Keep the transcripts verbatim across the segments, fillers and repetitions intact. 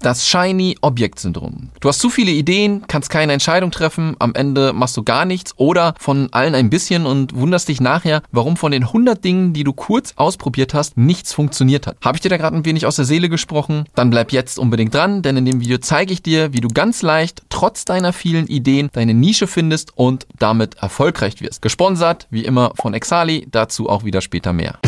Das Shiny-Objekt-Syndrom. Du hast zu viele Ideen, kannst keine Entscheidung treffen, am Ende machst du gar nichts oder von allen ein bisschen und wunderst dich nachher, warum von den hundert Dingen, die du kurz ausprobiert hast, nichts funktioniert hat. Habe ich dir da gerade ein wenig aus der Seele gesprochen? Dann bleib jetzt unbedingt dran, denn in dem Video zeige ich dir, wie du ganz leicht, trotz deiner vielen Ideen, deine Nische findest und damit erfolgreich wirst. Gesponsert, wie immer, von Exali, dazu auch wieder später mehr.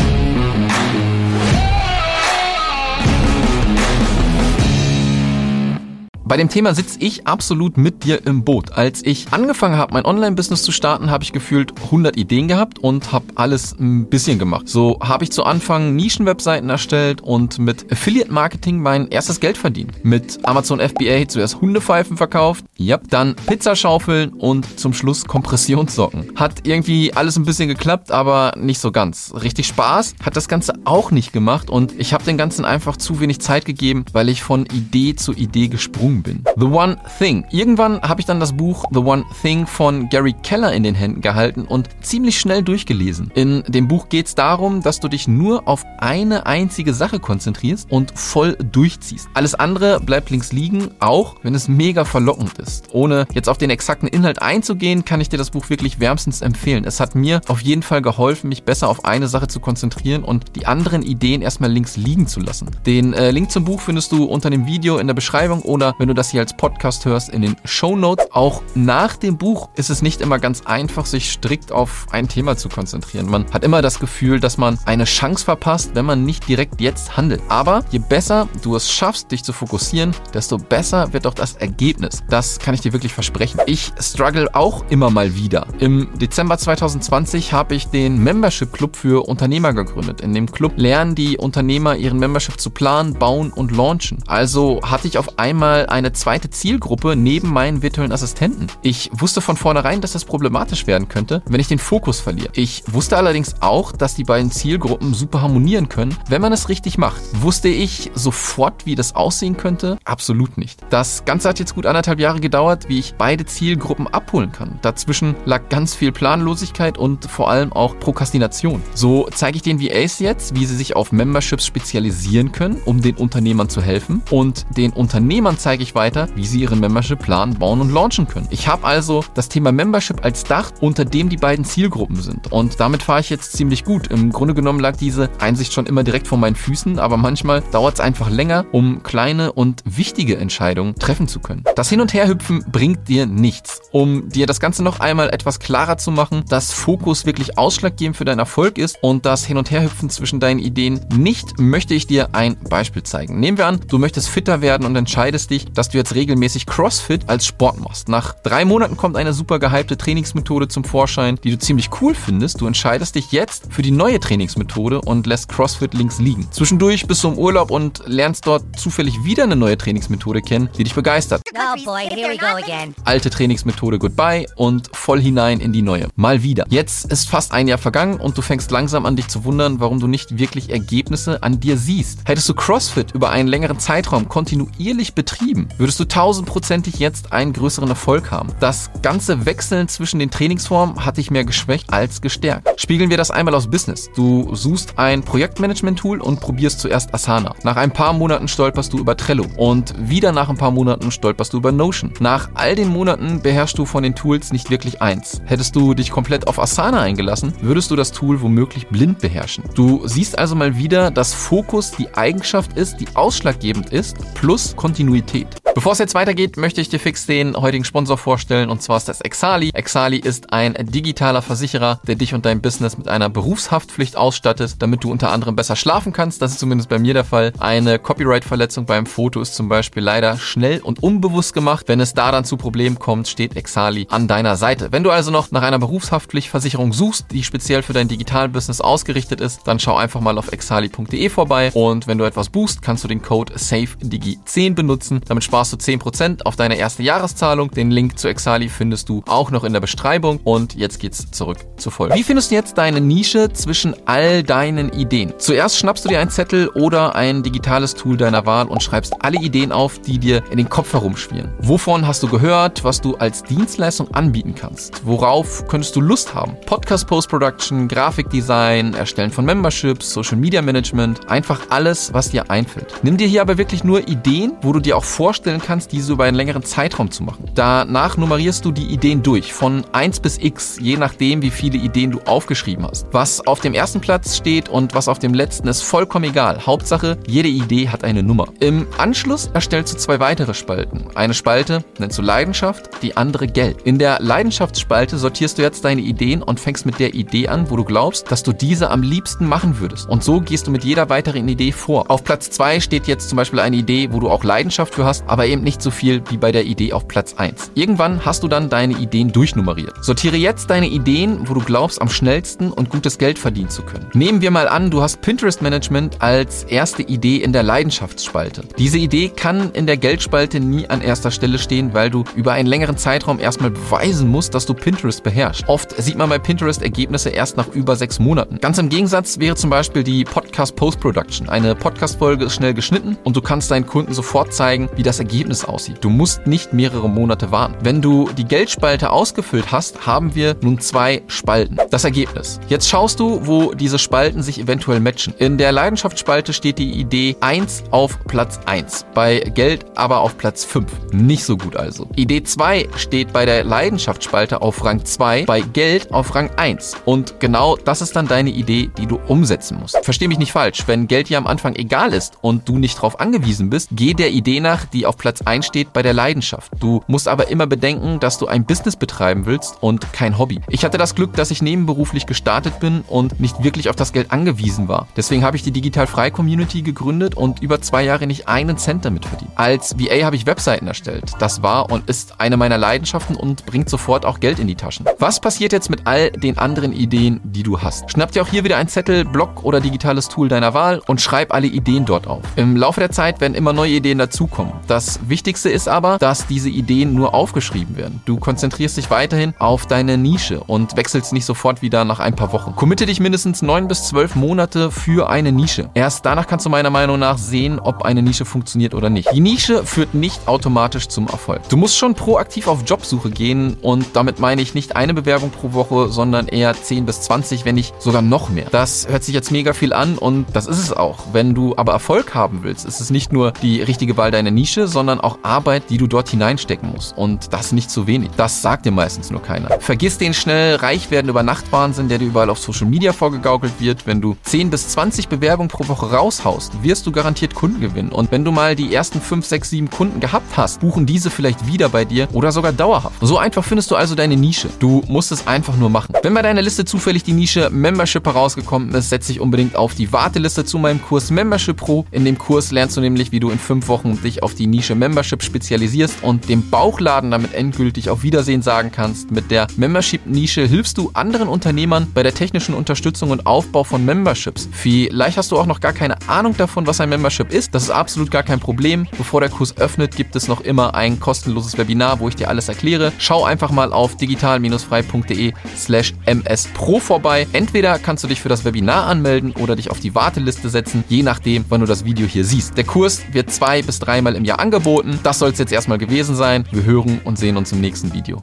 Bei dem Thema sitze ich absolut mit dir im Boot. Als ich angefangen habe, mein Online-Business zu starten, habe ich gefühlt hundert Ideen gehabt und habe alles ein bisschen gemacht. So habe ich zu Anfang Nischen-Webseiten erstellt und mit Affiliate-Marketing mein erstes Geld verdient. Mit Amazon F B A zuerst Hundepfeifen verkauft, yep, dann Pizzaschaufeln und zum Schluss Kompressionssocken. Hat irgendwie alles ein bisschen geklappt, aber nicht so ganz. Richtig Spaß hat das Ganze auch nicht gemacht und ich habe dem Ganzen einfach zu wenig Zeit gegeben, weil ich von Idee zu Idee gesprungen bin. bin. The One Thing. Irgendwann habe ich dann das Buch The One Thing von Gary Keller in den Händen gehalten und ziemlich schnell durchgelesen. In dem Buch geht es darum, dass du dich nur auf eine einzige Sache konzentrierst und voll durchziehst. Alles andere bleibt links liegen, auch wenn es mega verlockend ist. Ohne jetzt auf den exakten Inhalt einzugehen, kann ich dir das Buch wirklich wärmstens empfehlen. Es hat mir auf jeden Fall geholfen, mich besser auf eine Sache zu konzentrieren und die anderen Ideen erstmal links liegen zu lassen. Den äh, Link zum Buch findest du unter dem Video in der Beschreibung oder wenn du das hier als Podcast hörst, in den Shownotes. Auch nach dem Buch ist es nicht immer ganz einfach, sich strikt auf ein Thema zu konzentrieren. Man hat immer das Gefühl, dass man eine Chance verpasst, wenn man nicht direkt jetzt handelt. Aber je besser du es schaffst, dich zu fokussieren, desto besser wird auch das Ergebnis. Das kann ich dir wirklich versprechen. Ich struggle auch immer mal wieder. Im Dezember zwanzig zwanzig habe ich den Membership Club für Unternehmer gegründet. In dem Club lernen die Unternehmer, ihren Membership zu planen, bauen und launchen. Also hatte ich auf einmal eine eine zweite Zielgruppe neben meinen virtuellen Assistenten. Ich wusste von vornherein, dass das problematisch werden könnte, wenn ich den Fokus verliere. Ich wusste allerdings auch, dass die beiden Zielgruppen super harmonieren können, wenn man es richtig macht. Wusste ich sofort, wie das aussehen könnte? Absolut nicht. Das Ganze hat jetzt gut anderthalb Jahre gedauert, wie ich beide Zielgruppen abholen kann. Dazwischen lag ganz viel Planlosigkeit und vor allem auch Prokrastination. So zeige ich den V As jetzt, wie sie sich auf Memberships spezialisieren können, um den Unternehmern zu helfen. Und den Unternehmern zeige ich weiter, wie sie ihren Membership planen, bauen und launchen können. Ich habe also das Thema Membership als Dach, unter dem die beiden Zielgruppen sind. Und damit fahre ich jetzt ziemlich gut. Im Grunde genommen lag diese Einsicht schon immer direkt vor meinen Füßen, aber manchmal dauert es einfach länger, um kleine und wichtige Entscheidungen treffen zu können. Das Hin- und Herhüpfen bringt dir nichts. Um dir das Ganze noch einmal etwas klarer zu machen, dass Fokus wirklich ausschlaggebend für deinen Erfolg ist und das Hin- und Herhüpfen zwischen deinen Ideen nicht, möchte ich dir ein Beispiel zeigen. Nehmen wir an, du möchtest fitter werden und entscheidest dich, dass du jetzt regelmäßig CrossFit als Sport machst. Nach drei Monaten kommt eine super gehypte Trainingsmethode zum Vorschein, die du ziemlich cool findest. Du entscheidest dich jetzt für die neue Trainingsmethode und lässt CrossFit links liegen. Zwischendurch bist du im Urlaub und lernst dort zufällig wieder eine neue Trainingsmethode kennen, die dich begeistert. Oh boy, here we go again. Alte Trainingsmethode goodbye und voll hinein in die neue. Mal wieder. Jetzt ist fast ein Jahr vergangen und du fängst langsam an, dich zu wundern, warum du nicht wirklich Ergebnisse an dir siehst. Hättest du CrossFit über einen längeren Zeitraum kontinuierlich betrieben, würdest du tausendprozentig jetzt einen größeren Erfolg haben. Das ganze Wechseln zwischen den Trainingsformen hat dich mehr geschwächt als gestärkt. Spiegeln wir das einmal aus Business. Du suchst ein Projektmanagement-Tool und probierst zuerst Asana. Nach ein paar Monaten stolperst du über Trello und wieder nach ein paar Monaten stolperst du über Notion. Nach all den Monaten beherrschst du von den Tools nicht wirklich eins. Hättest du dich komplett auf Asana eingelassen, würdest du das Tool womöglich blind beherrschen. Du siehst also mal wieder, dass Fokus die Eigenschaft ist, die ausschlaggebend ist, plus Kontinuität. Bevor es jetzt weitergeht, möchte ich dir fix den heutigen Sponsor vorstellen und zwar ist das Exali. Exali ist ein digitaler Versicherer, der dich und dein Business mit einer Berufshaftpflicht ausstattet, damit du unter anderem besser schlafen kannst. Das ist zumindest bei mir der Fall. Eine Copyright-Verletzung beim Foto ist zum Beispiel leider schnell und unbewusst gemacht. Wenn es da dann zu Problemen kommt, steht Exali an deiner Seite. Wenn du also noch nach einer Berufshaftpflichtversicherung suchst, die speziell für dein Digital-Business ausgerichtet ist, dann schau einfach mal auf exali punkt de vorbei und wenn du etwas buchst, kannst du den Code SAFEDIGI zehn benutzen. Damit sparst sparst du zehn Prozent auf deine erste Jahreszahlung. Den Link zu Exali findest du auch noch in der Beschreibung. Und jetzt geht's zurück zur Folge. Wie findest du jetzt deine Nische zwischen all deinen Ideen? Zuerst schnappst du dir einen Zettel oder ein digitales Tool deiner Wahl und schreibst alle Ideen auf, die dir in den Kopf herumschwirren. Wovon hast du gehört, was du als Dienstleistung anbieten kannst? Worauf könntest du Lust haben? Podcast Post-Production, Grafikdesign, Erstellen von Memberships, Social Media Management, einfach alles, was dir einfällt. Nimm dir hier aber wirklich nur Ideen, wo du dir auch vorstellen kannst, diese über einen längeren Zeitraum zu machen. Danach nummerierst du die Ideen durch, von eins bis X, je nachdem, wie viele Ideen du aufgeschrieben hast. Was auf dem ersten Platz steht und was auf dem letzten ist vollkommen egal. Hauptsache, jede Idee hat eine Nummer. Im Anschluss erstellst du zwei weitere Spalten. Eine Spalte nennst du Leidenschaft, die andere Geld. In der Leidenschaftsspalte sortierst du jetzt deine Ideen und fängst mit der Idee an, wo du glaubst, dass du diese am liebsten machen würdest. Und so gehst du mit jeder weiteren Idee vor. Auf Platz zwei steht jetzt zum Beispiel eine Idee, wo du auch Leidenschaft für hast, aber eben nicht so viel wie bei der Idee auf Platz eins. Irgendwann hast du dann deine Ideen durchnummeriert. Sortiere jetzt deine Ideen, wo du glaubst, am schnellsten und gutes Geld verdienen zu können. Nehmen wir mal an, du hast Pinterest-Management als erste Idee in der Leidenschaftsspalte. Diese Idee kann in der Geldspalte nie an erster Stelle stehen, weil du über einen längeren Zeitraum erstmal beweisen musst, dass du Pinterest beherrschst. Oft sieht man bei Pinterest Ergebnisse erst nach über sechs Monaten. Ganz im Gegensatz wäre zum Beispiel die Podcast Post-Production. Eine Podcast-Folge ist schnell geschnitten und du kannst deinen Kunden sofort zeigen, wie das Ergebnis aussieht. Du musst nicht mehrere Monate warten. Wenn du die Geldspalte ausgefüllt hast, haben wir nun zwei Spalten. Das Ergebnis. Jetzt schaust du, wo diese Spalten sich eventuell matchen. In der Leidenschaftsspalte steht die Idee eins auf Platz eins, bei Geld aber auf Platz fünf. Nicht so gut also. Idee zwei steht bei der Leidenschaftsspalte auf Rang zwei, bei Geld auf Rang eins. Und genau das ist dann deine Idee, die du umsetzen musst. Versteh mich nicht falsch, wenn Geld dir am Anfang egal ist und du nicht drauf angewiesen bist, geh der Idee nach, die auf Platz eins steht, bei der Leidenschaft. Du musst aber immer bedenken, dass du ein Business betreiben willst und kein Hobby. Ich hatte das Glück, dass ich nebenberuflich gestartet bin und nicht wirklich auf das Geld angewiesen war. Deswegen habe ich die Digital Freie Community gegründet und über zwei Jahre nicht einen Cent damit verdient. Als V A habe ich Webseiten erstellt. Das war und ist eine meiner Leidenschaften und bringt sofort auch Geld in die Taschen. Was passiert jetzt mit all den anderen Ideen, die du hast? Schnapp dir auch hier wieder einen Zettel, Blog oder digitales Tool deiner Wahl und schreib alle Ideen dort auf. Im Laufe der Zeit werden immer neue Ideen dazukommen. Das Wichtigste ist aber, dass diese Ideen nur aufgeschrieben werden. Du konzentrierst dich weiterhin auf deine Nische und wechselst nicht sofort wieder nach ein paar Wochen. Committe dich mindestens neun bis zwölf Monate für eine Nische. Erst danach kannst du meiner Meinung nach sehen, ob eine Nische funktioniert oder nicht. Die Nische führt nicht automatisch zum Erfolg. Du musst schon proaktiv auf Jobsuche gehen und damit meine ich nicht eine Bewerbung pro Woche, sondern eher zehn bis zwanzig, wenn nicht sogar noch mehr. Das hört sich jetzt mega viel an und das ist es auch. Wenn du aber Erfolg haben willst, ist es nicht nur die richtige Wahl deiner Nische, sondern auch Arbeit, die du dort hineinstecken musst. Und das nicht zu wenig. Das sagt dir meistens nur keiner. Vergiss den schnell reich werden über Nacht-Wahnsinn, der dir überall auf Social Media vorgegaukelt wird. Wenn du zehn bis zwanzig Bewerbungen pro Woche raushaust, wirst du garantiert Kunden gewinnen. Und wenn du mal die ersten fünf, sechs, sieben Kunden gehabt hast, buchen diese vielleicht wieder bei dir oder sogar dauerhaft. So einfach findest du also deine Nische. Du musst es einfach nur machen. Wenn bei deiner Liste zufällig die Nische Membership herausgekommen ist, setz dich unbedingt auf die Warteliste zu meinem Kurs Membership Pro. In dem Kurs lernst du nämlich, wie du in fünf Wochen dich auf die Nische Membership spezialisierst und dem Bauchladen damit endgültig auf Wiedersehen sagen kannst. Mit der Membership-Nische hilfst du anderen Unternehmern bei der technischen Unterstützung und Aufbau von Memberships. Vielleicht hast du auch noch gar keine Ahnung davon, was ein Membership ist. Das ist absolut gar kein Problem. Bevor der Kurs öffnet, gibt es noch immer ein kostenloses Webinar, wo ich dir alles erkläre. Schau einfach mal auf digital-frei punkt de slash m s pro vorbei. Entweder kannst du dich für das Webinar anmelden oder dich auf die Warteliste setzen, je nachdem, wann du das Video hier siehst. Der Kurs wird zwei bis dreimal im Jahr angeboten. Das soll es jetzt erstmal gewesen sein. Wir hören und sehen uns im nächsten Video.